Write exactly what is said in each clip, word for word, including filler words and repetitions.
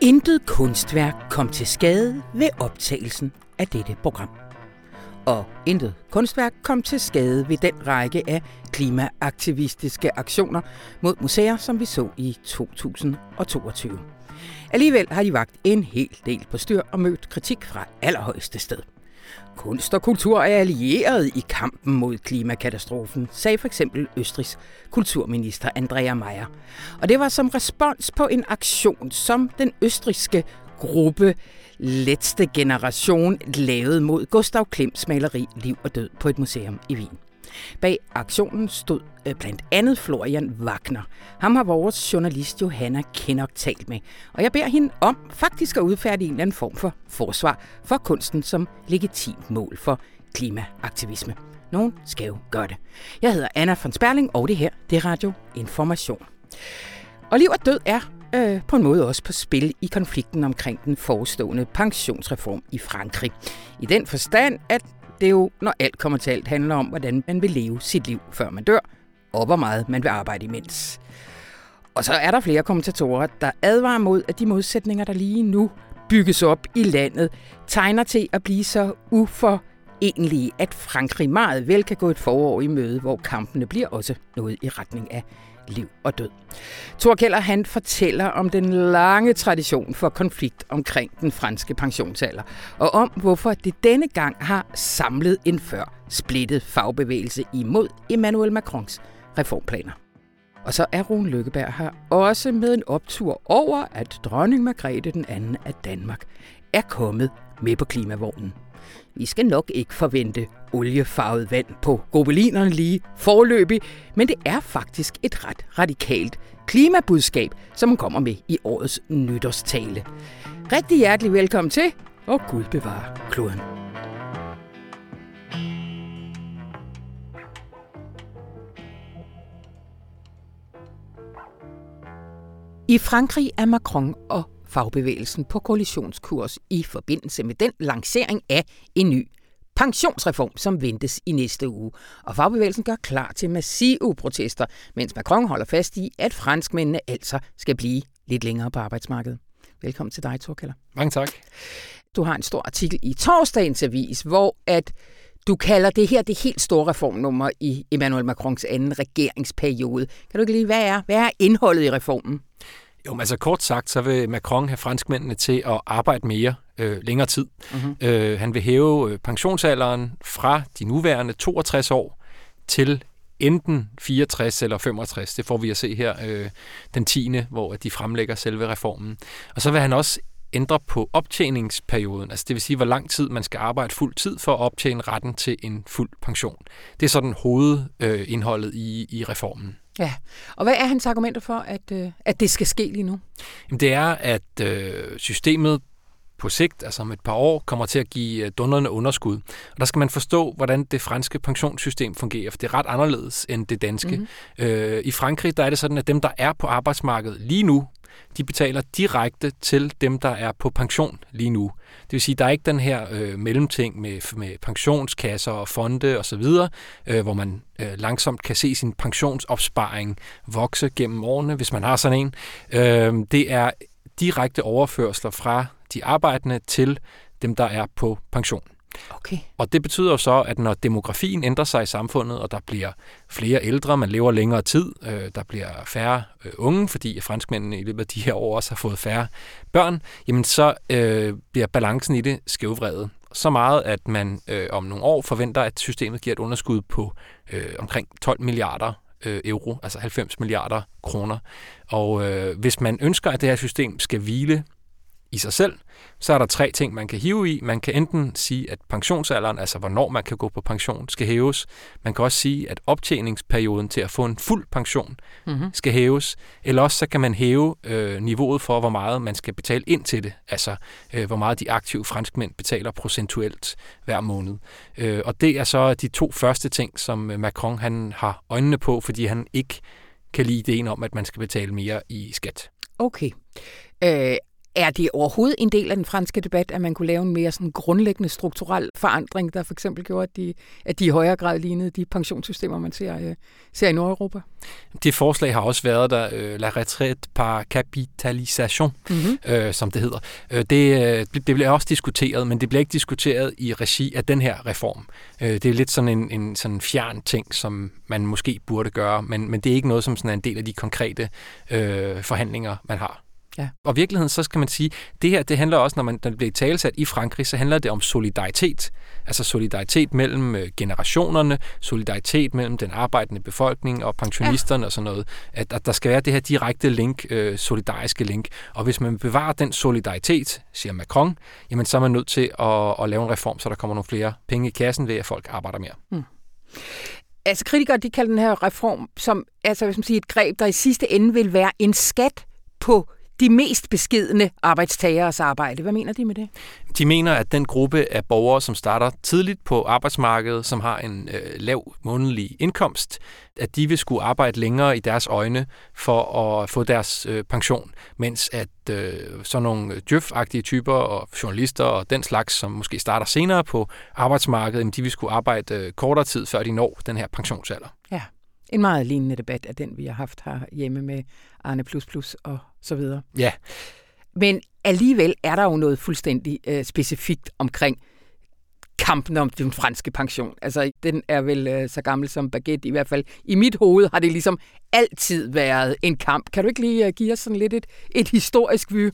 Intet kunstværk kom til skade ved optagelsen af dette program. Og intet kunstværk kom til skade ved den række af klimaaktivistiske aktioner mod museer, som vi så i to tusind og toogtyve. Alligevel har de vagt en hel del på styr og mødt kritik fra allerhøjeste sted. Kunst og kultur er allieret i kampen mod klimakatastrofen, sagde f.eks. Østrigs kulturminister Andrea Meyer. Og det var som respons på en aktion, som den østrigske gruppe Letzte Generation lavede mod Gustav Klimts maleri Liv og Død på et museum i Wien. Bag aktionen stod blandt andet Florian Wagner. Ham har vores journalist Johanne Kinnock talt med, og jeg beder hende om faktisk at udfærdige en eller anden form for forsvar for kunsten som legitimt mål for klimaaktivisme. Nogen skal jo gøre det. Jeg hedder Anna von Sperling, og det her, det er Radio Information. Og liv og død er øh, på en måde også på spil i konflikten omkring den forestående pensionsreform i Frankrig. I den forstand, at det er jo, når alt kommer til alt, handler om, hvordan man vil leve sit liv, før man dør, og hvor meget man vil arbejde imens. Og så er der flere kommentatorer, der advarer mod, at de modsætninger, der lige nu bygges op i landet, tegner til at blive så uforenlige, at Frankrig meget vel kan gå et forår i møde, hvor kampene bliver også noget i retning af liv og død. Thor Kéller, han fortæller om den lange tradition for konflikt omkring den franske pensionsalder, og om hvorfor det denne gang har samlet en før splittet fagbevægelse imod Emmanuel Macrons reformplaner. Og så er Rune Lykkeberg her også med en optur over, at dronning Margrethe den anden af Danmark er kommet med på klimavognen. Vi skal nok ikke forvente oliefarvet vand på gobelinerne lige foreløbig, men det er faktisk et ret radikalt klimabudskab, som kommer med i årets nytårstale. Rigtig hjertelig velkommen til, og Gud bevare kloden. I Frankrig er Macron og fagbevægelsen på koalitionskurs i forbindelse med den lancering af en ny pensionsreform, som ventes i næste uge. Og fagbevægelsen gør klar til massive protester, mens Macron holder fast i, at franskmændene altså skal blive lidt længere på arbejdsmarkedet. Velkommen til dig, Thor Kéller. Mange tak. Du har en stor artikel i torsdagens avis, hvor at du kalder det her det helt store reformnummer i Emmanuel Macrons anden regeringsperiode. Kan du ikke lige, hvad er, hvad er indholdet i reformen? Jo, men altså kort sagt, så vil Macron have franskmændene til at arbejde mere øh, længere tid. Mm-hmm. Øh, han vil hæve pensionsalderen fra de nuværende toogtres år til enten fireogtres eller femogtres. Det får vi at se her øh, den tiende, hvor de fremlægger selve reformen. Og så vil han også ændre på optjeningsperioden, altså det vil sige, hvor lang tid man skal arbejde fuld tid for at optjene retten til en fuld pension. Det er sådan hovedindholdet øh, i, i reformen. Ja, og hvad er hans argumenter for, at, øh, at det skal ske lige nu? Jamen, det er, at øh, systemet på sigt, altså om et par år, kommer til at give dundrende underskud. Og der skal man forstå, hvordan det franske pensionssystem fungerer, for det er ret anderledes end det danske. Mm-hmm. Øh, I Frankrig der er det sådan, at dem, der er på arbejdsmarkedet lige nu, de betaler direkte til dem, der er på pension lige nu. Det vil sige, at der er ikke den her øh, mellemting med, med pensionskasser og fonde osv., øh, hvor man øh, langsomt kan se sin pensionsopsparing vokse gennem årene, hvis man har sådan en. Øh, det er direkte overførsler fra de arbejdende til dem, der er på pension. Okay. Og det betyder så, at når demografien ændrer sig i samfundet, og der bliver flere ældre, man lever længere tid, øh, der bliver færre øh, unge, fordi franskmændene i løbet af de her år også har fået færre børn, jamen så øh, bliver balancen i det skævvredet. Så meget, at man øh, om nogle år forventer, at systemet giver et underskud på øh, omkring tolv milliarder euro, altså halvfems milliarder kroner. Og øh, hvis man ønsker, at det her system skal hvile i sig selv, så er der tre ting, man kan hive i. Man kan enten sige, at pensionsalderen, altså hvornår man kan gå på pension, skal hæves. Man kan også sige, at optjeningsperioden til at få en fuld pension mm-hmm. skal hæves. Eller også så kan man hæve øh, niveauet for, hvor meget man skal betale ind til det. Altså, øh, hvor meget de aktive franskmænd betaler procentuelt hver måned. Øh, og det er så de to første ting, som Macron han har øjnene på, fordi han ikke kan lide ideen om, at man skal betale mere i skat. Okay. Øh Er det overhovedet en del af den franske debat, at man kunne lave en mere sådan grundlæggende strukturel forandring, der for eksempel gjorde, at de, at de i højere grad lignede de pensionssystemer, man ser, øh, ser i Nordeuropa? Det forslag har også været der, øh, la retraite par capitalisation, mm-hmm. øh, som det hedder. Det, det bliver også diskuteret, men det bliver ikke diskuteret i regi af den her reform. Det er lidt sådan en, en sådan fjern ting, som man måske burde gøre, men, men det er ikke noget, som sådan er en del af de konkrete øh, forhandlinger, man har. Ja. Og i virkeligheden, så skal man sige, det her, det handler også, når man når det bliver talesat i Frankrig, så handler det om solidaritet. Altså solidaritet mellem generationerne, solidaritet mellem den arbejdende befolkning og pensionisterne, ja, og sådan noget. At, at der skal være det her direkte link, øh, solidariske link. Og hvis man bevarer den solidaritet, siger Macron, jamen så er man nødt til at, at lave en reform, så der kommer nogle flere penge i kassen ved, at folk arbejder mere. Hmm. Altså kritikere, de kalder den her reform som altså, hvis man siger, et greb, der i sidste ende vil være en skat på de mest beskedne arbejdstageres arbejde. Hvad mener de med det? De mener, at den gruppe af borgere, som starter tidligt på arbejdsmarkedet, som har en øh, lav månedlig indkomst, at de vil skulle arbejde længere i deres øjne for at få deres øh, pension, mens at øh, sådan nogle djøf-agtige typer og journalister og den slags, som måske starter senere på arbejdsmarkedet, de vil skulle arbejde øh, kortere tid, før de når den her pensionsalder. Ja. En meget lignende debat af den, vi har haft her hjemme med Arne Plus Plus og så videre. Ja. Men alligevel er der jo noget fuldstændig øh, specifikt omkring kampen om den franske pension. Altså, den er vel øh, så gammel som baguette, i hvert fald. I mit hoved har det ligesom altid været en kamp. Kan du ikke lige øh, give os sådan lidt et, et historisk vue?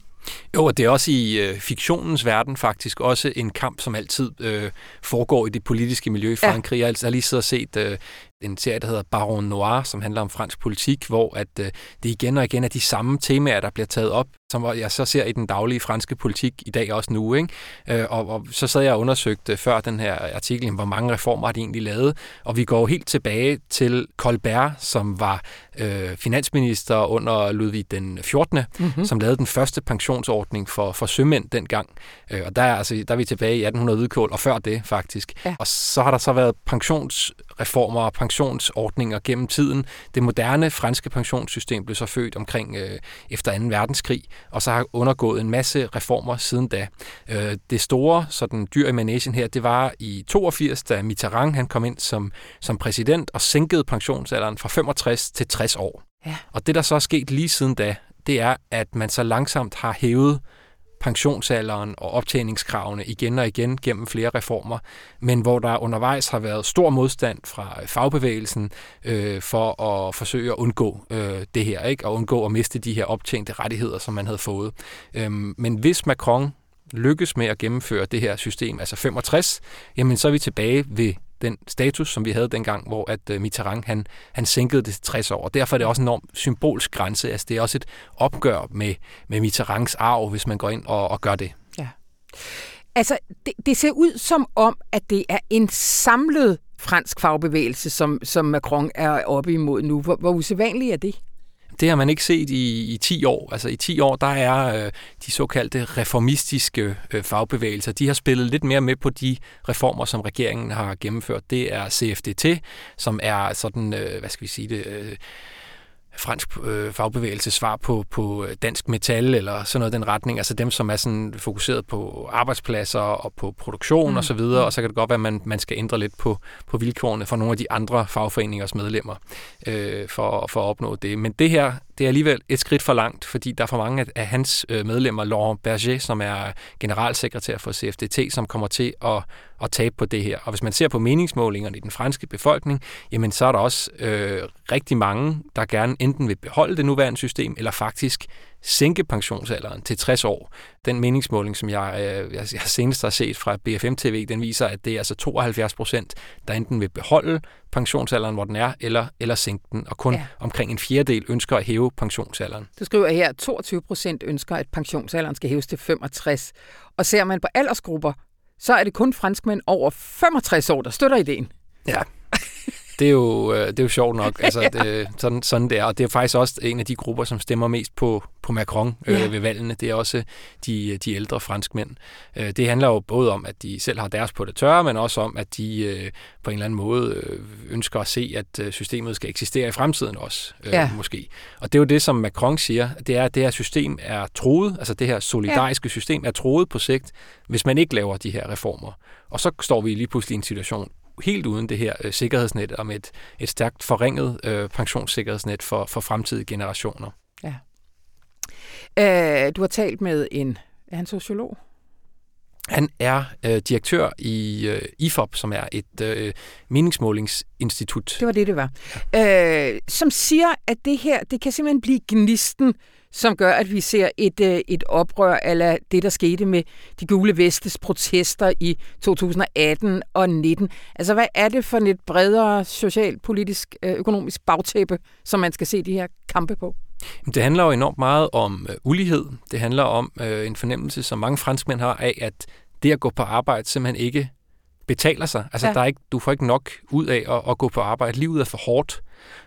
Jo, og det er også i øh, fiktionens verden faktisk også en kamp, som altid øh, foregår i det politiske miljø i Frankrig. Ja. Jeg har lige siddet og set øh, en serie, der hedder Baron Noir, som handler om fransk politik, hvor at, øh, det igen og igen er de samme temaer, der bliver taget op, som jeg så ser i den daglige franske politik i dag også nu. Ikke? Øh, og, og så sad jeg og undersøgte før den her artikel, hvor mange reformer har de egentlig lavet, og vi går helt tilbage til Colbert, som var øh, finansminister under Ludvig den fjortende, mm-hmm. som lavede den første pension ordning for, for sømænd dengang. Øh, og der er, altså, der er vi tilbage i atten hundrede hvidkål, og før det faktisk. Ja. Og så har der så været pensionsreformer og pensionsordninger gennem tiden. Det moderne franske pensionssystem blev så født omkring øh, efter anden verdenskrig, og så har undergået en masse reformer siden da. Øh, det store, sådan dyr i managen her, det var i toogfirs, da Mitterrand han kom ind som, som præsident og sænkede pensionsalderen fra femogtres til tres år. Ja. Og det, der så er sket lige siden da, det er, at man så langsomt har hævet pensionsalderen og optjeningskravene igen og igen gennem flere reformer, men hvor der undervejs har været stor modstand fra fagbevægelsen øh, for at forsøge at undgå øh, det her, ikke? Og undgå at miste de her optjente rettigheder, som man havde fået. Øhm, men hvis Macron lykkes med at gennemføre det her system, altså femogtres, jamen så er vi tilbage ved den status, som vi havde dengang, hvor at Mitterrand, han, han sænkede det til tres år. Derfor er det også en enorm symbolsk grænse. Altså, det er også et opgør med, med Mitterrands arv, hvis man går ind og, og gør det. Ja. Altså, det, det ser ud som om, at det er en samlet fransk fagbevægelse, som, som Macron er oppe imod nu. Hvor, hvor usædvanligt er det? Det har man ikke set i, i ti år. Altså i ti år, der er øh, de såkaldte reformistiske øh, fagbevægelser. De har spillet lidt mere med på de reformer, som regeringen har gennemført. Det er C F D T, som er sådan, øh, hvad skal vi sige det... Øh fransk øh, fagbevægelse svar på, på dansk metal eller sådan noget den retning, altså dem, som er sådan fokuseret på arbejdspladser og på produktion mm. og så videre, og så kan det godt være, at man, man skal ændre lidt på, på vilkårene for nogle af de andre fagforeningers medlemmer øh, for, for at opnå det. Men det her, det er alligevel et skridt for langt, fordi der er for mange af hans medlemmer, Laurent Berger, som er generalsekretær for C F D T, som kommer til at, at tabe på det her. Og hvis man ser på meningsmålingerne i den franske befolkning, jamen så er der også øh, rigtig mange, der gerne enten vil beholde det nuværende system, eller faktisk sænke pensionsalderen til tres år. Den meningsmåling, som jeg, øh, jeg senest har set fra B F M T V, den viser, at det er altså tooghalvfjerds procent, der enten vil beholde pensionsalderen, hvor den er, eller, eller sænke den, og kun ja. omkring en fjerdedel ønsker at hæve pensionsalderen. Du skriver her, at toogtyve procent ønsker, at pensionsalderen skal hæves til femogtres. Og ser man på aldersgrupper, så er det kun franskmænd over femogtres år, der støtter ideen. Ja. Det er jo, det er jo sjovt nok, altså, ja. det, sådan, sådan det er. Og det er faktisk også en af de grupper, som stemmer mest på, på Macron ja. øh, ved valgene. Det er også de, de ældre franskmænd. Øh, det handler jo både om, at de selv har deres på det tørre, men også om, at de øh, på en eller anden måde øh, ønsker at se, at systemet skal eksistere i fremtiden også, øh, ja. måske. Og det er jo det, som Macron siger, det er, at det her system er truet, altså det her solidariske ja. system er truet på sigt, hvis man ikke laver de her reformer. Og så står vi lige pludselig i en situation, helt uden det her øh, sikkerhedsnet og med et, et stærkt forringet øh, pensionssikkerhedsnet for, for fremtidige generationer. Ja. Øh, du har talt med en, er han sociolog? Han er øh, direktør i øh, I F O P, som er et øh, meningsmålingsinstitut. Det var det, det var. Ja. Øh, som siger, at det her, det kan simpelthen blive gnisten, som gør, at vi ser et, øh, et oprør eller det, der skete med de gule vestes protester i to tusind atten og nitten. Altså, hvad er det for et bredere social, politisk, øh, økonomisk bagtæppe, som man skal se de her kampe på? Det handler jo enormt meget om øh, ulighed. Det handler om øh, en fornemmelse, som mange franskmænd har af, at det at gå på arbejde simpelthen ikke betaler sig. Altså, ja. der er ikke, du får ikke nok ud af at, at gå på arbejde. Livet er for hårdt.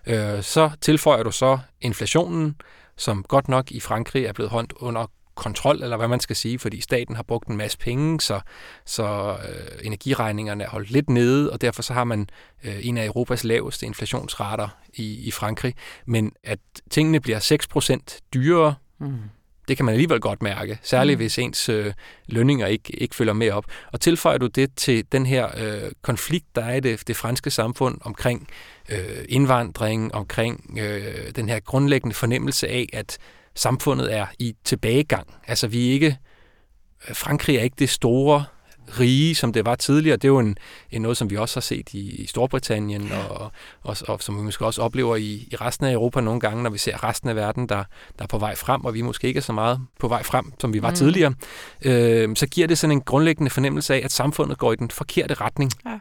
Øh, så tilføjer du så inflationen, som godt nok i Frankrig er blevet holdt under kontrol, eller hvad man skal sige, fordi staten har brugt en masse penge, så, så øh, energiregningerne er holdt lidt nede, og derfor så har man øh, en af Europas laveste inflationsrater i, i Frankrig. Men at tingene bliver seks procent dyrere, mm. det kan man alligevel godt mærke, særligt mm. hvis ens øh, lønninger ikke, ikke følger med op. Og tilføjer du det til den her øh, konflikt, der er i det, det franske samfund omkring øh, indvandring, omkring øh, den her grundlæggende fornemmelse af, at samfundet er i tilbagegang. Altså, vi er ikke... Frankrig er ikke det store rige, som det var tidligere. Det er jo en, en noget, som vi også har set i, i Storbritannien, og, og, og som vi måske også oplever i, i resten af Europa nogle gange, når vi ser resten af verden, der, der er på vej frem, og vi måske ikke er så meget på vej frem, som vi var mm. tidligere. Øh, så giver det sådan en grundlæggende fornemmelse af, at samfundet går i den forkerte retning. Ja.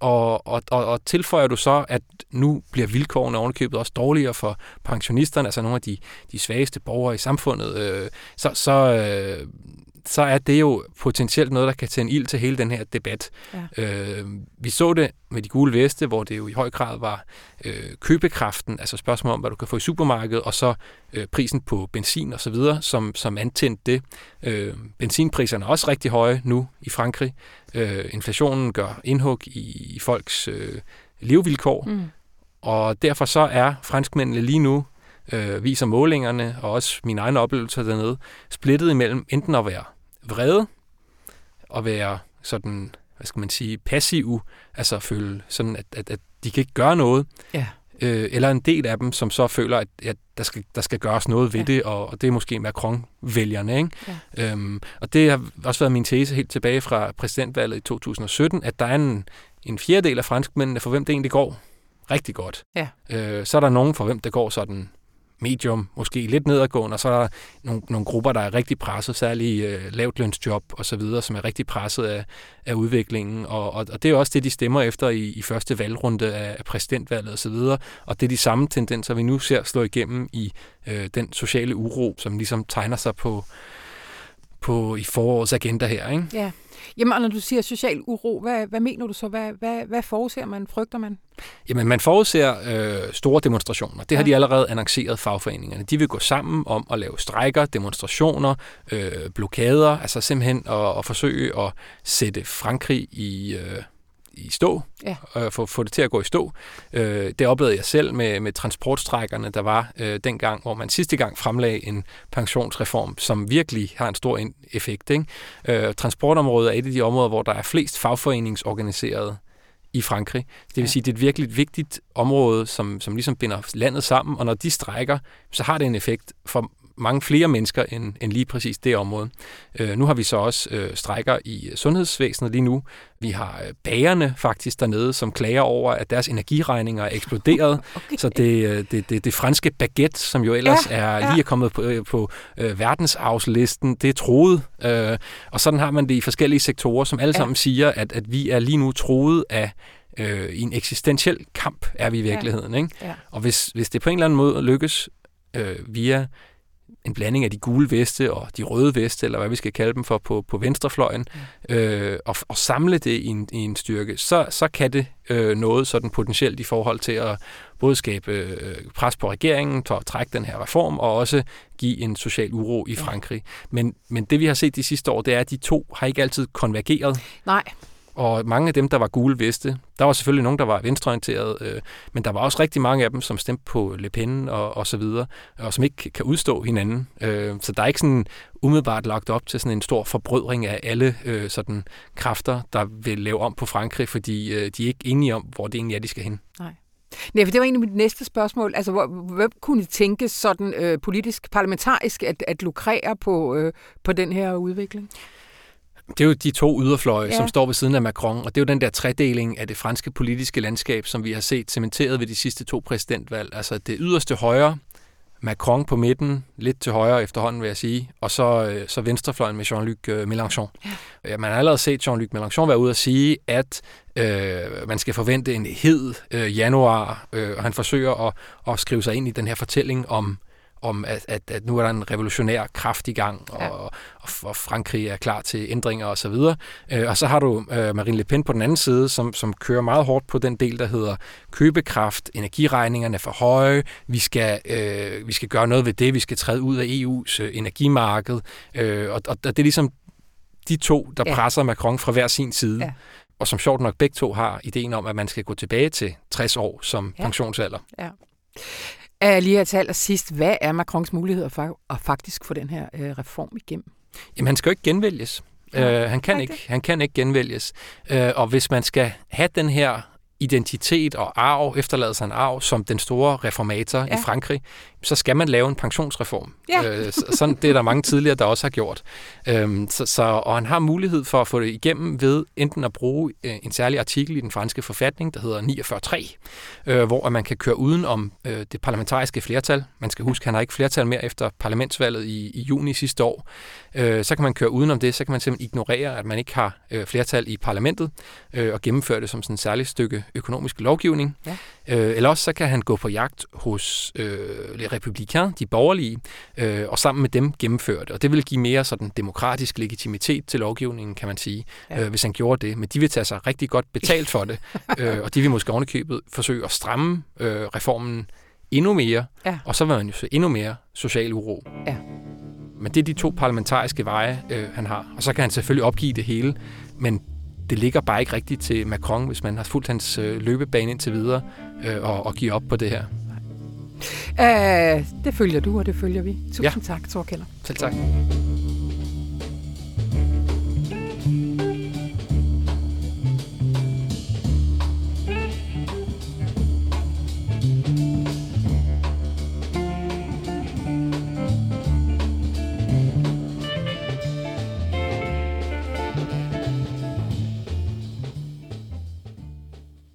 Og, og, og tilføjer du så, at nu bliver vilkårene ovenikøbet også dårligere for pensionisterne, altså nogle af de, de svageste borgere i samfundet, øh, så, så, øh, så er det jo potentielt noget, der kan tænde ild til hele den her debat. Ja. Øh, vi så det med de gule veste, hvor det jo i høj grad var øh, købekraften, altså spørgsmålet om, hvad du kan få i supermarkedet, og så øh, prisen på benzin osv., som, som antændte det. Øh, benzinpriserne er også rigtig høje nu i Frankrig. Øh, inflationen gør indhug i, i folks øh, levevilkår, mm. og derfor så er franskmændene lige nu, øh, viser målingerne og også mine egne oplevelser dernede, splittet imellem enten at være vrede og være sådan, hvad skal man sige, passiv, altså føle sådan, at, at, at de kan ikke gøre noget, ja. øh, eller en del af dem, som så føler, at, at der, skal, der skal gøres noget ved ja. det, og, og det er måske Macron-vælgerne, ikke? Ja. Øhm, og det har også været min tese helt tilbage fra præsidentvalget i to tusind sytten, at der er en, en fjerdedel af franskmændene, for hvem det egentlig går rigtig godt. Ja. Øh, så er der nogen, for hvem det går sådan medium, måske lidt nedadgående, og så er der nogle, nogle grupper, der er rigtig presset, særligt øh, lavtlønsjob og så videre, som er rigtig presset af, af udviklingen, og, og, og det er også det, de stemmer efter i, i første valgrunde af, af præsidentvalget og så videre, og det er de samme tendenser, vi nu ser slå igennem i øh, den sociale uro, som ligesom tegner sig på, på i forårets agenda her, ikke? Ja. Jamen, og når du siger social uro, hvad, hvad mener du så? Hvad, hvad, hvad forudser man? Frygter man? Jamen, man forudser øh, store demonstrationer. Det ja. har de allerede annonceret, fagforeningerne. De vil gå sammen om at lave strejker, demonstrationer, øh, blokader, altså simpelthen at, at forsøge at sætte Frankrig i... Øh, i stå, ja. og få, få det til at gå i stå. Øh, det oplevede jeg selv med, med transportstrækkerne, der var øh, dengang, hvor man sidste gang fremlagde en pensionsreform, som virkelig har en stor effekt, ikke? Øh, transportområdet er et af de områder, hvor der er flest fagforeningsorganiserede i Frankrig. Det vil ja. sige, det er et virkelig vigtigt område, som, som ligesom binder landet sammen, og når de strækker, så har det en effekt for mange flere mennesker end, end lige præcis det område. Øh, nu har vi så også øh, strejker i sundhedsvæsenet lige nu. Vi har øh, bagerne faktisk dernede, som klager over, at deres energiregninger er eksploderet. Okay. Så det, det, det, det franske baguette, som jo ellers ja, er lige er kommet på, øh, på øh, verdensarvslisten, det er truet. Øh, og sådan har man det i forskellige sektorer, som alle ja. sammen siger, at, at vi er lige nu truet af øh, en eksistentiel kamp, er vi i virkeligheden. Ja. Ikke? Ja. Og hvis, hvis det på en eller anden måde lykkes øh, via en blanding af de gule veste og de røde veste, eller hvad vi skal kalde dem for, på, på venstrefløjen, mm. øh, og, og samle det i en, i en styrke, så, så kan det øh, noget sådan potentielt i forhold til at både skabe øh, pres på regeringen, til at trække den her reform, og også give en social uro i Frankrig. Mm. Men, men det vi har set de sidste år, det er, at de to har ikke altid konvergeret. Nej. Og mange af dem, der var gule veste, der var selvfølgelig nogen, der var venstreorienterede, øh, men der var også rigtig mange af dem, som stemte på Le Pen og, og så videre, og som ikke kan udstå hinanden. Øh, så der er ikke sådan umiddelbart lagt op til sådan en stor forbrødring af alle øh, sådan kræfter, der vil lave om på Frankrig, fordi øh, de er ikke enige om, hvor det egentlig er, de skal hen. Nej. Nej, for det var egentlig mit næste spørgsmål. Altså, hvem kunne I tænke sådan øh, politisk, parlamentarisk at, at lukrere på, øh, på den her udvikling? Det er jo de to yderfløje, ja. Som står ved siden af Macron, og det er jo den der tredeling af det franske politiske landskab, som vi har set cementeret ved de sidste to præsidentvalg. Altså det yderste højre, Macron på midten, lidt til højre efterhånden vil jeg sige, og så, så venstrefløjen med Jean-Luc Mélenchon. Ja. Man har allerede set Jean-Luc Mélenchon være ude og sige, at øh, man skal forvente en hed øh, januar, øh, og han forsøger at, at skrive sig ind i den her fortælling om om at, at, at nu er der en revolutionær kraft i gang, og, ja. og, og Frankrig er klar til ændringer og så videre. Øh, og så har du øh, Marine Le Pen på den anden side, som, som kører meget hårdt på den del, der hedder købekraft, energiregningerne er for høje, vi skal, øh, vi skal gøre noget ved det, vi skal træde ud af E U's øh, energimarked, øh, og, og det er ligesom de to, der ja. presser Macron fra hver sin side. Ja. Og som sjovt nok begge to har ideen om, at man skal gå tilbage til tres år som ja. pensionsalder. Ja. Lige her til allersidst, hvad er Macrons muligheder for at faktisk få den her øh, reform igennem? Jamen, han skal jo ikke genvælges. Ja, øh, han, kan ikke, han kan ikke genvælges. Øh, og hvis man skal have den her identitet og arv, efterlade sig en arv som den store reformator ja. i Frankrig, så skal man lave en pensionsreform. Ja. øh, sådan, det er der mange tidligere, der også har gjort. Øh, så, så, og han har mulighed for at få det igennem ved enten at bruge øh, en særlig artikel i den franske forfatning, der hedder niogfyrre tre, øh, hvor man kan køre uden om øh, det parlamentariske flertal. Man skal huske, han har ikke flertal mere efter parlamentsvalget i, i juni sidste år. Øh, så kan man køre uden om det, så kan man simpelthen ignorere, at man ikke har øh, flertal i parlamentet, øh, og gennemføre det som sådan et særligt stykke økonomisk lovgivning. Ja. Øh, eller også så kan han gå på jagt hos øh, les républicains, de borgerlige, øh, og sammen med dem gennemføre det. Og det vil give mere sådan demokratisk legitimitet til lovgivningen, kan man sige, ja. øh, hvis han gjorde det. Men de vil tage sig rigtig godt betalt for det, øh, og de vil måske ovenikøbet forsøge at stramme øh, reformen endnu mere, ja. og så vil man jo se endnu mere social uro. Ja. Men det er de to parlamentariske veje, øh, han har. Og så kan han selvfølgelig opgive det hele, men det ligger bare ikke rigtigt til Macron, hvis man har fulgt hans øh, løbebane indtil videre øh, og, og giver op på det her. Æh, det følger du, og det følger vi. Tusind ja. tak, Thor Kéller. Selv tak.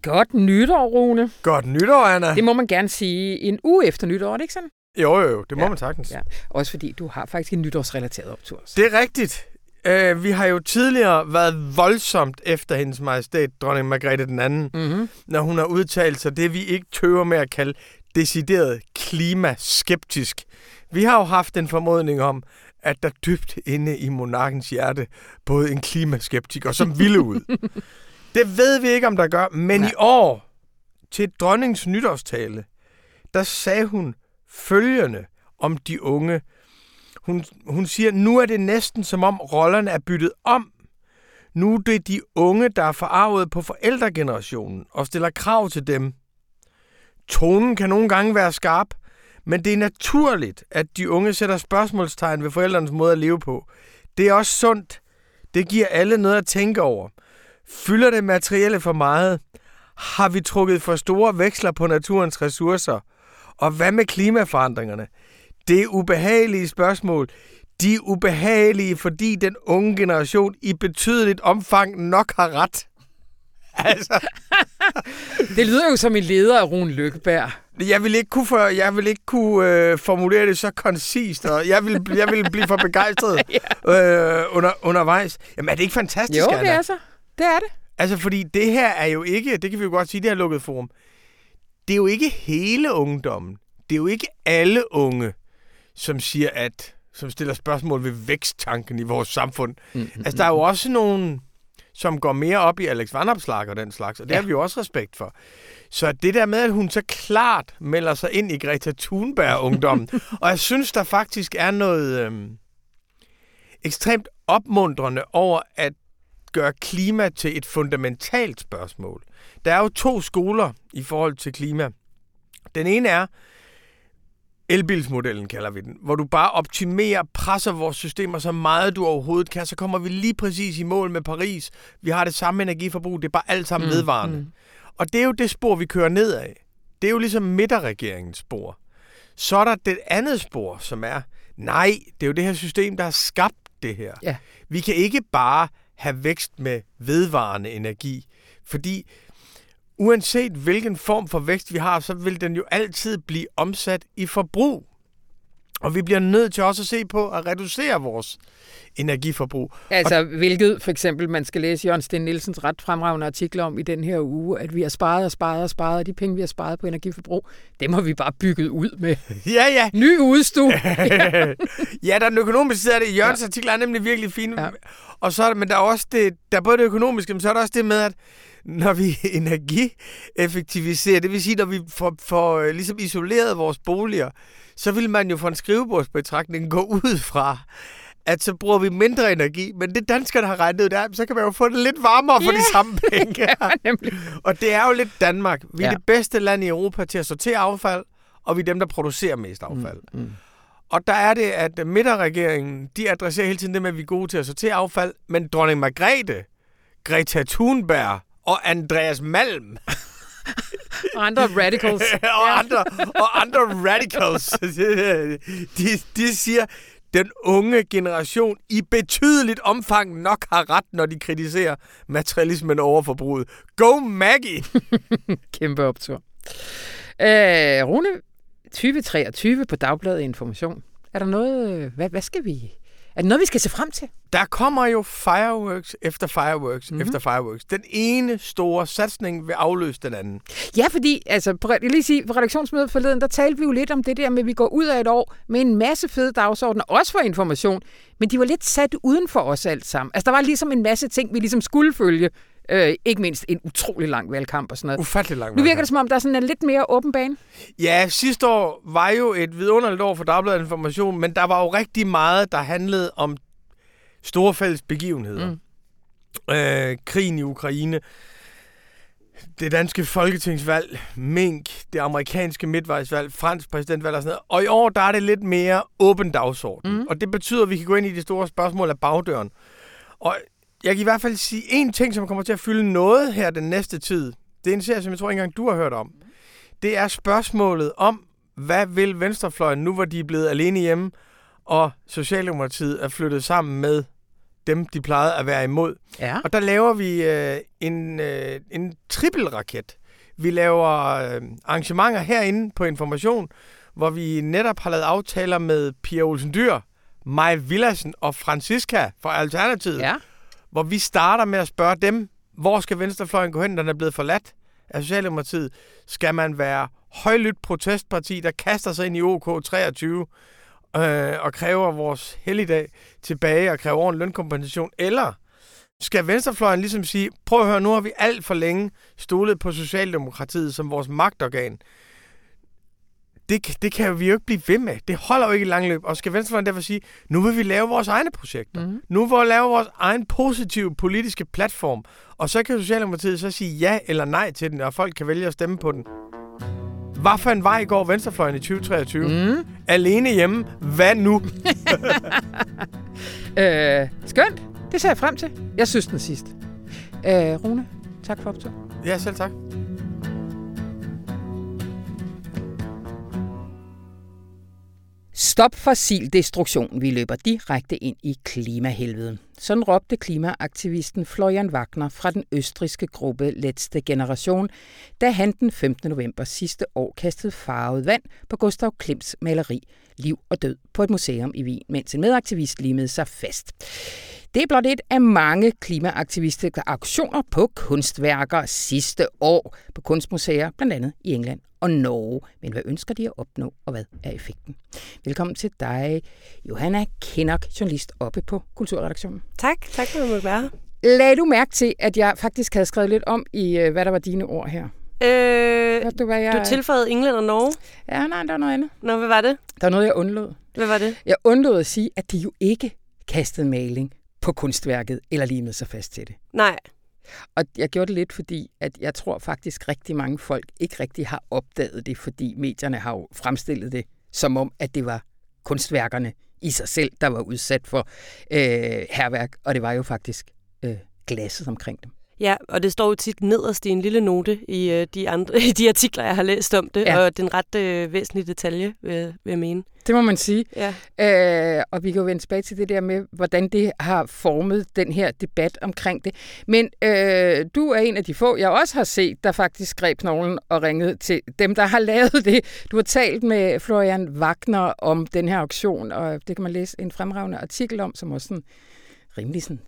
Godt nytår, Rune. Godt nytår, Anna. Det må man gerne sige en uge efter nytår, er det ikke sådan? Jo, jo, det må ja, man sagtens. Ja. Også fordi du har faktisk en nytårsrelateret optur. Så. Det er rigtigt. Uh, vi har jo tidligere været voldsomt efter hendes majestæt, dronning Margrethe den anden, mm-hmm. når hun har udtalt sig det, vi ikke tøver med at kalde decideret klimaskeptisk. Vi har jo haft en formodning om, at der dybt inde i monarkens hjerte både en klimaskeptiker, som ville ud. Det ved vi ikke, om der gør, men Nej. i år, til dronningens nytårstale, der sagde hun følgende om de unge. Hun, hun siger, nu er det næsten som om rollerne er byttet om. Nu er det de unge, der er forarvet på forældregenerationen og stiller krav til dem. Tonen kan nogle gange være skarp, men det er naturligt, at de unge sætter spørgsmålstegn ved forældrenes måde at leve på. Det er også sundt. Det giver alle noget at tænke over. Fylder det materielle for meget? Har vi trukket for store veksler på naturens ressourcer? Og hvad med klimaforandringerne? Det er ubehagelige spørgsmål. De er ubehagelige, fordi den unge generation i betydeligt omfang nok har ret. Altså. Det lyder jo som en leder af Rune Lykkeberg. Jeg vil ikke kunne, for, jeg vil ikke kunne øh, formulere det så koncist, og jeg vil, jeg vil blive for begejstret øh, under, undervejs. Jamen er det ikke fantastisk, Anna? Jo, det er så. Det er det. Altså, fordi det her er jo ikke, det kan vi jo godt sige, det her lukket forum. Det er jo ikke hele ungdommen. Det er jo ikke alle unge. som siger, at som stiller spørgsmål ved væksttanken i vores samfund. Mm-hmm. Altså, der er jo også nogen, som går mere op i Alex Vanopslagh og den slags, og det ja. har vi jo også respekt for. Så det der med, at hun så klart melder sig ind i Greta Thunberg-ungdommen, og jeg synes, der faktisk er noget øhm, ekstremt opmuntrende over at gøre klima til et fundamentalt spørgsmål. Der er jo to skoler i forhold til klima. Den ene er elbilsmodellen, kalder vi den, hvor du bare optimerer, presser vores systemer så meget du overhovedet kan, så kommer vi lige præcis i mål med Paris. Vi har det samme energiforbrug, det er bare alt sammen mm, vedvarende. Mm. Og det er jo det spor, vi kører nedad. Det er jo ligesom midterregeringens spor. Så er der det andet spor, som er, nej, det er jo det her system, der har skabt det her. Ja. Vi kan ikke bare have vækst med vedvarende energi, fordi uanset hvilken form for vækst vi har, så vil den jo altid blive omsat i forbrug. Og vi bliver nødt til også at se på at reducere vores energiforbrug. Altså, og hvilket for eksempel man skal læse Jørgen Steen Nielsens ret fremragende artikler om i den her uge, at vi har sparet og sparet og sparet, og de penge, vi har sparet på energiforbrug, dem har vi bare bygget ud med. Ja, ja. Ny udstue. Ja, der er den økonomiske side af det. Jørgens ja. artikler er nemlig virkelig fine. Ja. Og så, men der er også det, der er både det økonomiske, men så er der også det med, at når vi energieffektiviserer, det vil sige, når vi får, får ligesom isoleret vores boliger, så vil man jo fra en skrivebordsbetragtning gå ud fra, at så bruger vi mindre energi, men det danskerne har regnet ud der, så kan man jo få det lidt varmere for yeah. de samme penge. Ja, og det er jo lidt Danmark. Vi er ja. det bedste land i Europa til at sortere affald, og vi er dem, der producerer mest affald. Mm, mm. Og der er det, at midterregeringen, de adresserer hele tiden det med, at vi er gode til at sortere affald, men dronning Margrethe, Greta Thunberg og Andreas Malm. Og andre radicals. og, andre, og andre radicals. De, de siger, den unge generation i betydeligt omfang nok har ret, når de kritiserer materialismen og overforbruget. Go Maggie! Kæmpe optur. Øh, Rune, tyve treogtyve på Dagbladet Information. Er der noget, hvad, hvad skal vi... Er det noget, vi skal se frem til? Der kommer jo fireworks efter fireworks mm-hmm. efter fireworks. Den ene store satsning vil afløse den anden. Ja, fordi altså, på, jeg lige sige, på redaktionsmødet forleden, der talte vi jo lidt om det der med, at vi går ud af et år med en masse fede dagsordener, også for information, men de var lidt sat uden for os alt sammen. Altså, der var ligesom en masse ting, vi ligesom skulle følge. Øh, ikke mindst en utrolig lang valgkamp og sådan noget. Ufattelig lang valgkamp. Nu virker det, som om der er sådan en lidt mere åben bane. Ja, sidste år var jo et vidunderligt år for Dagbladet Information, men der var jo rigtig meget, der handlede om store fælles begivenheder. Mm. Øh, krigen i Ukraine, det danske folketingsvalg, mink, det amerikanske midtvejsvalg, fransk præsidentvalg og sådan noget. Og i år, der er det lidt mere åben dagsorden. Mm. Og det betyder, at vi kan gå ind i de store spørgsmål af bagdøren. Og jeg kan i hvert fald sige en ting, som kommer til at fylde noget her den næste tid. Det er en serie, som jeg tror ikke engang, du har hørt om. Det er spørgsmålet om, hvad vil venstrefløjen nu, hvor de er blevet alene hjemme, og Socialdemokratiet er flyttet sammen med dem, de plejede at være imod. Ja. Og der laver vi øh, en, øh, en trippelraket. Vi laver øh, arrangementer herinde på Information, hvor vi netop har lavet aftaler med Pia Olsen Dyr, Maj Villadsen og Franziska fra Alternativet. Ja. Hvor vi starter med at spørge dem, hvor skal venstrefløjen gå hen, når den er blevet forladt af Socialdemokratiet? Skal man være højlydt protestparti, der kaster sig ind i O K treogtyve øh, og kræver vores helligdag tilbage og kræver ordentlig lønkompensation? Eller skal venstrefløjen ligesom sige, prøv at høre, nu har vi alt for længe stolet på Socialdemokratiet som vores magtorgan. Det, det kan vi jo ikke blive ved med. Det holder jo ikke i lang løb. Og skal venstrefløjen derfor sige, nu vil vi lave vores egne projekter. Mm-hmm. Nu vil vi lave vores egen positive politiske platform. Og så kan Socialdemokratiet så sige ja eller nej til den, og folk kan vælge at stemme på den. Hvad for en vej går venstrefløjen i tyve treogtyve? Mm. Alene hjemme. Hvad nu? øh, skønt. Det ser jeg frem til. Jeg synes den sidste. Øh, Rune, tak for optog. Ja, selv tak. Stop fossil destruktion. Vi løber direkte ind i klimahelveden. Sådan råbte klimaaktivisten Florian Wagner fra den østrigske gruppe Letzte Generation, da han den femtende november sidste år kastede farvet vand på Gustav Klimts maleri Liv og Død på et museum i Wien, mens en medaktivist limede sig fast. Det er blot et af mange klimaaktivistiske aktioner på kunstværker sidste år på kunstmuseer, blandt andet i England og Norge. Men hvad ønsker de at opnå, og hvad er effekten? Velkommen velkommen til dig, Johanne Kinnock, journalist oppe på Kulturredaktionen. Tak, tak for at du være. Lagde du mærke til, at jeg faktisk havde skrevet lidt om i, hvad der var dine ord her? Øh, du, jeg... du tilføjede England og Norge? Ja, nej, der var noget andet. Nå, hvad var det? Der var noget, jeg undlod. Hvad var det? Jeg undlod at sige, at de jo ikke kastede maling på kunstværket eller limede sig fast til det. Nej. Og jeg gjorde det lidt, fordi at jeg tror faktisk rigtig mange folk ikke rigtig har opdaget det, fordi medierne har jo fremstillet det som om, at det var kunstværkerne i sig selv, der var udsat for øh, hærværk, og det var jo faktisk øh, glasset omkring dem. Ja, og det står jo tit nederst i en lille note i øh, de, andre, de artikler, jeg har læst om det, ja. Og det er en ret øh, væsentlig detalje, vil, vil jeg mene. Det må man sige. Ja. Øh, og vi kan jo vende tilbage til det der med, hvordan det har formet den her debat omkring det. Men øh, du er en af de få, jeg også har set, der faktisk greb knoglen og ringede til dem, der har lavet det. Du har talt med Florian Wagner om den her auktion, og det kan man læse en fremragende artikel om, som også sådan rimelig sådan...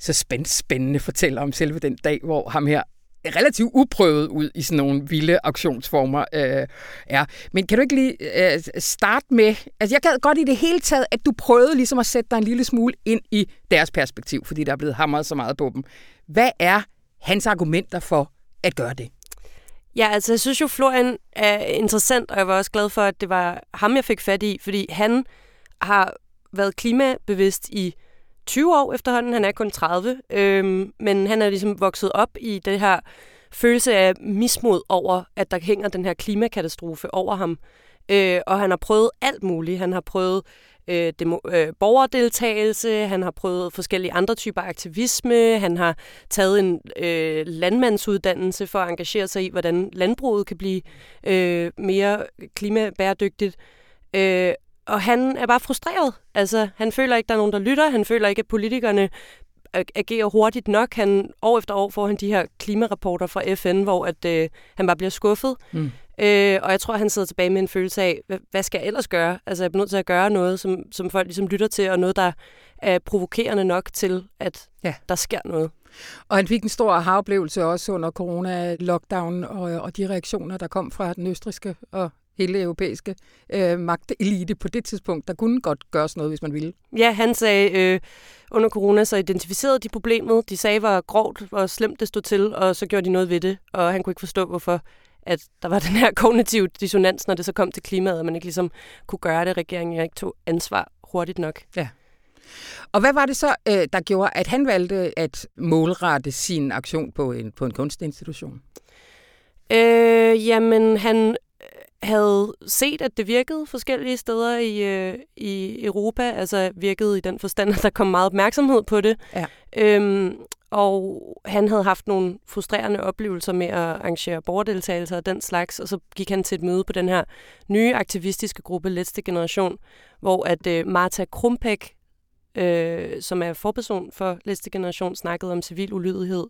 så spændende, spændende fortæller om selve den dag, hvor ham her relativt uprøvet ud i sådan nogle vilde auktionsformer øh, er. Men kan du ikke lige øh, starte med... Altså, jeg gad godt i det hele taget, at du prøvede ligesom at sætte dig en lille smule ind i deres perspektiv, fordi der er blevet hamret så meget på dem. Hvad er hans argumenter for at gøre det? Ja, altså, jeg synes jo, Florian er interessant, og jeg var også glad for, at det var ham, jeg fik fat i, fordi han har været klimabevidst i tyve år efterhånden, han er kun tredive, øhm, men han er ligesom vokset op i det her følelse af mismod over, at der hænger den her klimakatastrofe over ham. Øh, og han har prøvet alt muligt. Han har prøvet øh, demo- øh, borgerdeltagelse, han har prøvet forskellige andre typer aktivisme, han har taget en øh, landmandsuddannelse for at engagere sig i, hvordan landbruget kan blive øh, mere klimabæredygtigt. Øh, Og han er bare frustreret. Altså, han føler ikke, der er nogen, der lytter. Han føler ikke, at politikerne agerer hurtigt nok. Han, år efter år får han de her klimarapporter fra F N, hvor at, øh, han bare bliver skuffet. Mm. Øh, og jeg tror, han sidder tilbage med en følelse af, hvad skal jeg ellers gøre? Altså, jeg bliver nødt til at gøre noget, som, som folk ligesom lytter til, og noget, der er provokerende nok til, at ja. Der sker noget. Og han fik en stor aha-oplevelse også under corona-lockdownen og, og de reaktioner, der kom fra den østrigske og hele europæiske øh, magtelite på det tidspunkt, der kunne godt gøres noget, hvis man ville. Ja, han sagde, øh, under corona så identificerede de problemet. De sagde, hvor grovt, hvor slemt det stod til, og så gjorde de noget ved det. Og han kunne ikke forstå, hvorfor at der var den her kognitive dissonans, når det så kom til klimaet, og man ikke ligesom kunne gøre det. Regeringen ikke tog ansvar hurtigt nok. Ja. Og hvad var det så, øh, der gjorde, at han valgte at målrette sin aktion på en, på en kunstinstitution? Øh, jamen, han... havde set, at det virkede forskellige steder i, øh, i Europa, altså virkede i den forstand, at der kom meget opmærksomhed på det. Ja. Øhm, og han havde haft nogle frustrerende oplevelser med at arrangere borgerdeltagelser og den slags, og så gik han til et møde på den her nye aktivistiske gruppe, Letzte Generation, hvor at øh, Martha Krumpek, øh, som er forperson for Letzte Generation, snakkede om civil ulydighed,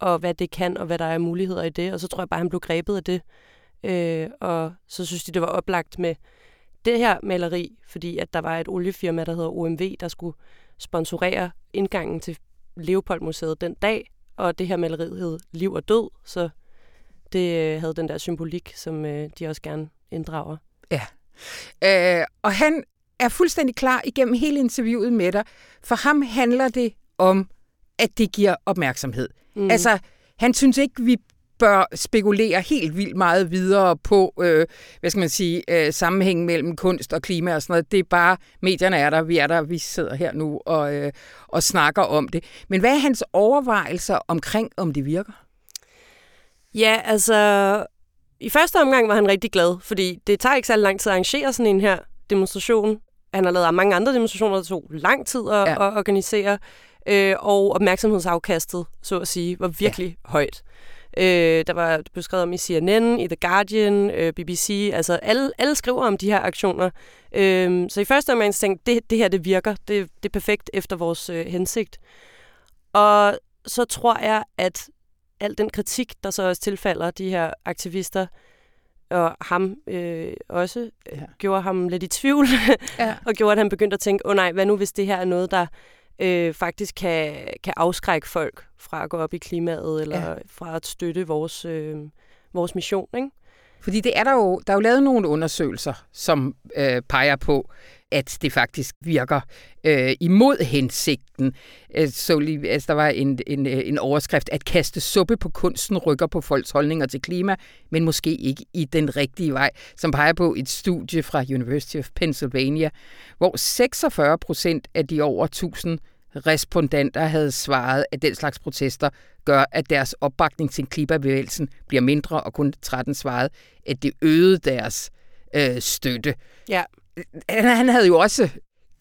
og hvad det kan, og hvad der er muligheder i det, og så tror jeg bare, han blev grebet af det. Øh, og så synes de, det var oplagt med det her maleri, fordi at der var et oliefirma, der hedder O M V, der skulle sponsorere indgangen til Leopold Museet den dag, og det her maleri hed Liv og Død, så det øh, havde den der symbolik, som øh, de også gerne inddrager. Ja, øh, og han er fuldstændig klar igennem hele interviewet med dig, for ham handler det om, at det giver opmærksomhed. Mm. Altså, han synes ikke, vi bør spekulere helt vildt meget videre på, øh, hvad skal man sige, øh, sammenhængen mellem kunst og klima og sådan noget. Det er bare, medierne er der, vi er der, vi sidder her nu og, øh, og snakker om det. Men hvad er hans overvejelser omkring, om det virker? Ja, altså, i første omgang var han rigtig glad, fordi det tager ikke så lang tid at arrangere sådan en her demonstration. Han har lavet mange andre demonstrationer, der tog lang tid at, ja. at organisere, øh, og opmærksomhedsafkastet, så at sige, var virkelig ja. højt. Øh, der var beskrevet om i C N N, i The Guardian, øh, B B C, altså alle, alle skriver om de her aktioner. Øh, så i første omgang tænkte det, det her det virker, det, det er perfekt efter vores øh, hensigt. Og så tror jeg, at al den kritik, der så også tilfalder de her aktivister, og ham øh, også, øh, ja. gjorde ham lidt i tvivl, ja. og gjorde, at han begyndte at tænke, åh nej, hvad nu hvis det her er noget, der Øh, faktisk kan, kan afskrække folk fra at gå op i klimaet, eller ja. fra at støtte vores, øh, vores mission, ikke? Fordi det er der jo, der er jo lavet nogle undersøgelser, som øh, peger på, at det faktisk virker øh, imod hensigten. Så lige, altså, der var en, en, en overskrift, at kaste suppe på kunsten rykker på folks holdninger til klima, men måske ikke i den rigtige vej, som peger på et studie fra University of Pennsylvania, hvor seksogfyrre procent af de over tusind respondenter havde svaret, at den slags protester gør, at deres opbakning til klimabevægelsen bliver mindre, og kun tretten svarede, at det øgede deres øh, støtte. Ja. Han, han havde jo også,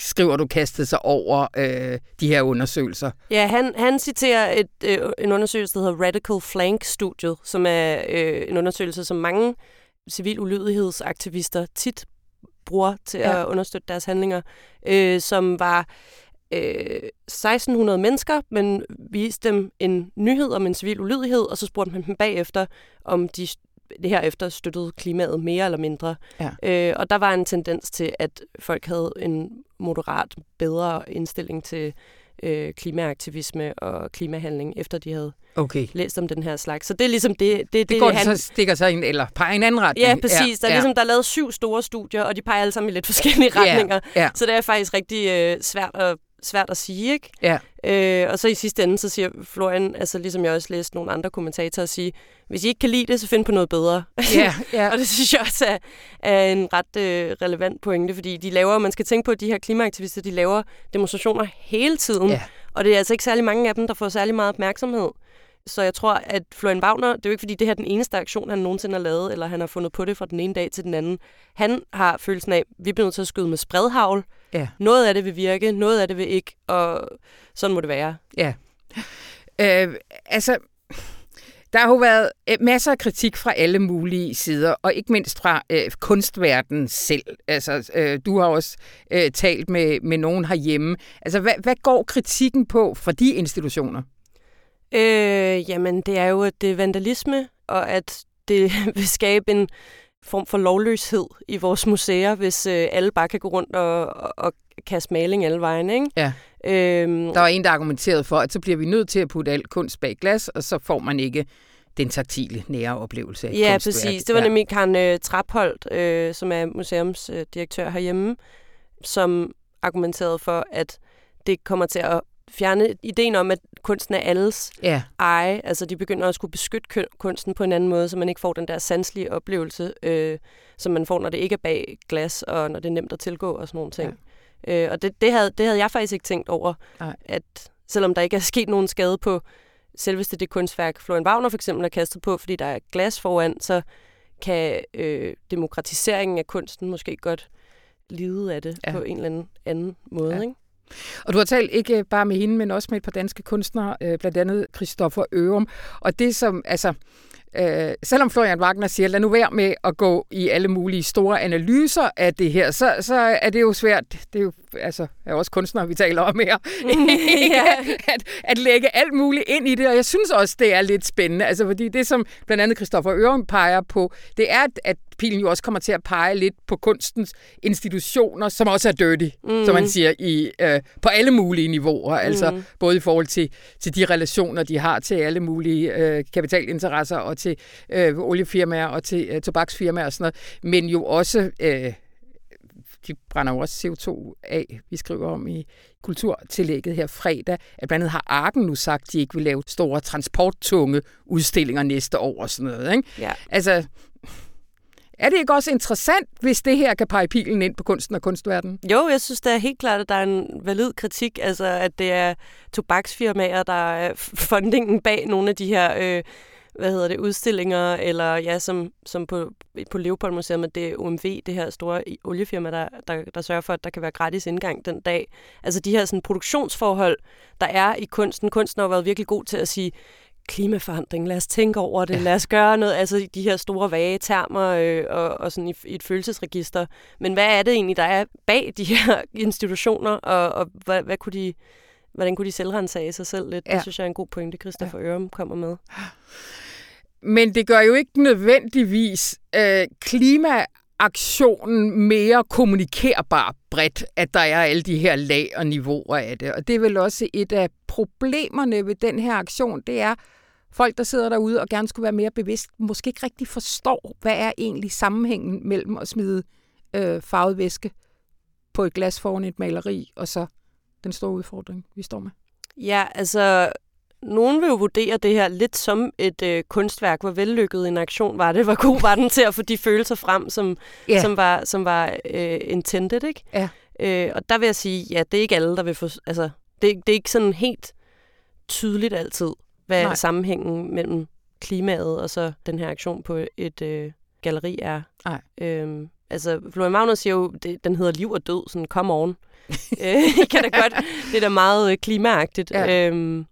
skriver du, kastet sig over øh, de her undersøgelser. Ja, han, han citerer et, øh, en undersøgelse, der hedder Radical Flank-studiet, som er øh, en undersøgelse, som mange civil ulydighedsaktivister tit bruger til ja. at understøtte deres handlinger, øh, som var øh, seksten hundrede mennesker, men viste dem en nyhed om en civil ulydighed, og så spurgte man dem bagefter, om de det herefter støttede klimaet mere eller mindre. Ja. Øh, og der var en tendens til, at folk havde en moderat bedre indstilling til øh, klimaaktivisme og klimahandling, efter de havde okay. læst om den her slags. Så det er ligesom det... Det, det, det går det, han... så stikker sig en, eller peger en anden retning. Ja, præcis. Ja, der er ja. ligesom, der er lavet syv store studier, og de peger alle sammen i lidt forskellige retninger. Ja, ja. Så det er faktisk rigtig øh, svært at svært at sige, ikke? Ja. Øh, og så i sidste ende, så siger Florian, altså ligesom jeg også læste nogle andre kommentatorer sige, hvis I ikke kan lide det, så find på noget bedre. Ja, ja. Og det synes jeg også er, er en ret øh, relevant pointe, fordi de laver, man skal tænke på, at de her klimaaktivister, de laver demonstrationer hele tiden, ja. og det er altså ikke særlig mange af dem, der får særlig meget opmærksomhed. Så jeg tror, at Florian Wagner, det er jo ikke fordi, det her er den eneste aktion, han nogensinde har lavet, eller han har fundet på det fra den ene dag til den anden. Han har følelsen af, at vi bliver nødt til at skyde med spredhavl. Ja. Noget af det vil virke, noget af det vil ikke, og sådan må det være. Ja. Øh, altså, der har jo været masser af kritik fra alle mulige sider, og ikke mindst fra øh, kunstverdenen selv. Altså, øh, du har også øh, talt med, med nogen herhjemme. Altså, hvad, hvad går kritikken på fra de institutioner? Øh, jamen, det er jo, at det er vandalisme, og at det vil skabe en form for lovløshed i vores museer, hvis øh, alle bare kan gå rundt og, og, og kaste maling alle vejen, ikke? Ja. Øhm, der var en, der argumenterede for, at så bliver vi nødt til at putte al kunst bag glas, og så får man ikke den taktile nære oplevelse af ja, kunstværk. Præcis. Det var ja. nemlig Karen øh, Trapholt, øh, som er museumsdirektør øh, herhjemme, som argumenterede for, at det kommer til at fjerne ideen om, at kunsten er alles yeah. eje. Altså, de begynder at skulle beskytte kunsten på en anden måde, så man ikke får den der sanselige oplevelse, øh, som man får, når det ikke er bag glas, og når det er nemt at tilgå og sådan nogle ting. Yeah. Øh, og det, det, havde, det havde jeg faktisk ikke tænkt over, Ej. at selvom der ikke er sket nogen skade på selveste det kunstværk, Florian Wagner for eksempel er kastet på, fordi der er glas foran, så kan øh, demokratiseringen af kunsten måske godt lide af det yeah. på en eller anden, anden måde, yeah. ikke? Og du har talt ikke bare med hende, men også med et par danske kunstnere, blandt andet Kristoffer Øerum. Og det som, altså, øh, selvom Florian Wagner siger, lad nu være med at gå i alle mulige store analyser af det her, så, så er det jo svært, det er jo altså, er også kunstnere, vi taler om her, at, at lægge alt muligt ind i det. Og jeg synes også, det er lidt spændende, altså, fordi det som blandt andet Kristoffer Øerum peger på, det er, at pilen jo også kommer til at pege lidt på kunstens institutioner, som også er dirty, mm. som man siger, i, øh, på alle mulige niveauer. Mm. Altså både i forhold til, til de relationer, de har til alle mulige øh, kapitalinteresser, og til øh, oliefirmaer, og til øh, tobaksfirmaer og sådan noget. Men jo også, øh, de brænder jo også C O to af, vi skriver om i kulturtillægget her fredag, at blandt andet har Arken nu sagt, at de ikke vil lave store transporttunge udstillinger næste år og sådan noget. Ikke? Ja. Altså... Er det ikke også interessant, hvis det her kan pege pilen ind på kunsten og kunstverdenen? Jo, jeg synes det er helt klart, at der er en valid kritik, altså at det er tobaksfirmaer, der er fundingen bag nogle af de her øh, hvad hedder det, udstillinger, eller ja, som, som på, på Leopold Museum, at det er O M V, det her store oliefirma, der, der, der sørger for, at der kan være gratis indgang den dag. Altså de her sådan, produktionsforhold, der er i kunsten. Kunsten har været virkelig god til at sige, klimaforandring, lad os tænke over det, lad os gøre noget, altså de her store vage termer øh, og, og sådan i, i et følelsesregister. Men hvad er det egentlig, der er bag de her institutioner, og, og hvad, hvad kunne de, hvordan kunne de selvransage sig selv lidt? Ja. Det synes jeg er en god pointe, Kristoffer ja. Ørum kommer med. Men det gør jo ikke nødvendigvis øh, klima aktionen mere kommunikerbar bredt, at der er alle de her lag og niveauer af det. Og det er vel også et af problemerne ved den her aktion, det er, folk, der sidder derude og gerne skulle være mere bevidst, måske ikke rigtig forstår, hvad er egentlig sammenhængen mellem at smide øh, farvet væske på et glas foran et maleri, og så den store udfordring, vi står med. Ja, altså, nogen vil jo vurdere det her lidt som et øh, kunstværk. Hvor vellykket en aktion var det? Hvor god var den til at få de følelser frem, som, yeah. som var, som var øh, intended, ikke? Ja. Øh, og der vil jeg sige, ja, det er ikke alle, der vil få... Altså, det, det er ikke sådan helt tydeligt altid, hvad Nej. sammenhængen mellem klimaet og så den her aktion på et øh, galleri er. Nej. Øhm, altså, Florian Wagner siger jo, det, den hedder Liv og Død, sådan, come on. Det kan da godt. Det er da meget klimaagtigt. Ja. Øhm,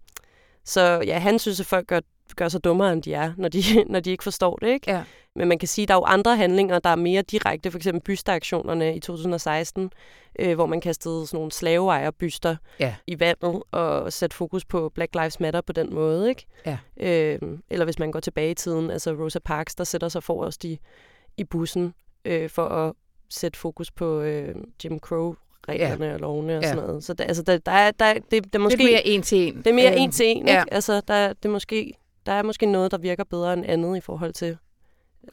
så ja, han synes, at folk gør, gør sig dummere, end de er, når de, når de ikke forstår det, ikke? Ja. Men man kan sige, at der er jo andre handlinger, der er mere direkte, for eksempel bysteaktionerne i to tusind og seksten, øh, hvor man kastede sådan nogle slaveejerbyster ja. i vandet og satte fokus på Black Lives Matter på den måde, ikke? Ja. Øh, eller hvis man går tilbage i tiden, altså Rosa Parks, der sætter sig forrest i, i bussen øh, for at sætte fokus på øh, Jim Crow reglerne ja. og lovene og ja. sådan noget. Så der, altså, der, der, er, der det, det er måske... Det er mere en til en. Det er mere en til en, ikke? Altså, der, det er måske, der er måske noget, der virker bedre end andet i forhold til,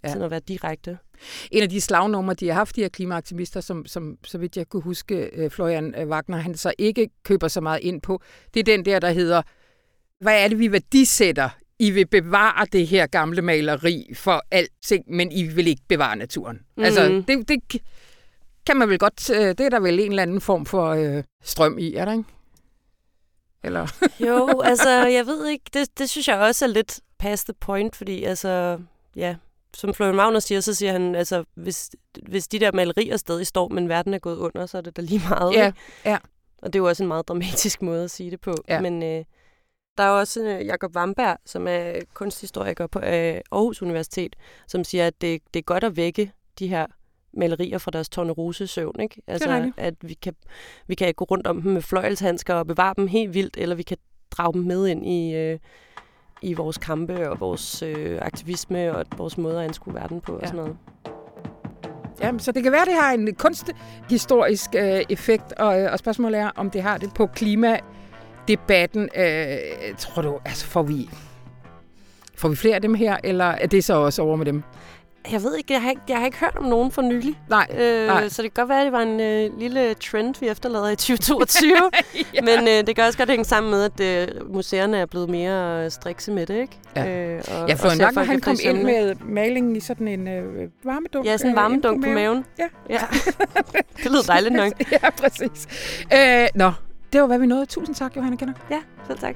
ja. til at være direkte. En af de slagnumre, de har haft, de her klimaaktivister, som, som så vidt jeg kunne huske, Florian Wagner, han så ikke køber så meget ind på, det er den der, der hedder, hvad er det, vi værdisætter? I vil bevare det her gamle maleri for alting, men I vil ikke bevare naturen. Mm. Altså, det... det kan man vel godt, det er der vel en eller anden form for øh, strøm i, er der ikke? Eller? Jo, altså, jeg ved ikke, det, det synes jeg også er lidt past the point, fordi altså, ja, som Florian Wagner siger, så siger han, altså, hvis, hvis de der malerier stadig står, men verden er gået under, så er det da lige meget, ja, ikke? Ja. Og det er jo også en meget dramatisk måde at sige det på, ja. men øh, der er også Jacob Wamberg, som er kunsthistoriker på øh, Aarhus Universitet, som siger, at det, det er godt at vække de her malerier fra deres tornerosesøvn, ikke? Altså, at vi kan, vi kan gå rundt om dem med fløjelshandsker og bevare dem helt vildt, eller vi kan drage dem med ind i, øh, i vores kampe og vores øh, aktivisme og vores måde at anskue verden på ja. og sådan noget. Jamen, så det kan være, det har en kunsthistorisk øh, effekt, og, øh, og spørgsmålet er, om det har det på klimadebatten. Øh, tror du, altså får vi, får vi flere af dem her, eller er det så også over med dem? Jeg ved ikke, jeg har ikke, jeg har ikke hørt om nogen for nylig. Nej, øh, nej. Så det kan godt være, at det var en øh, lille trend, vi efterlader i tyve toogtyve. ja. Men øh, det kan også godt hænge sammen med, at øh, museerne er blevet mere strikse med det, ikke? Ja, øh, og, ja for en gang, han kom ind med malingen i sådan en øh, varmedunk. Ja, sådan en varmedunk øh, på, på maven. Ja. ja. Det lyder dejligt nok. Ja, præcis. Øh, nå, det var, hvad vi nåede. Tusind tak, Johanne Kinnock. Ja, selv tak.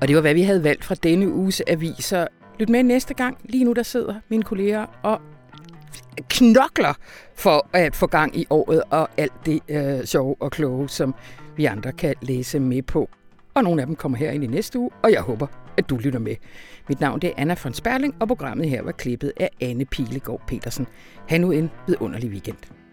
Og det var, hvad vi havde valgt fra denne uges aviser. Lyt med næste gang. Lige nu der sidder mine kolleger og knokler for at få gang i året og alt det øh, sjove og kloge, som vi andre kan læse med på. Og nogle af dem kommer herind i næste uge, og jeg håber, at du lytter med. Mit navn det er Anna von Sperling, og programmet her var klippet af Anne Pilegaard Petersen. Ha' nu en vidunderlig weekend.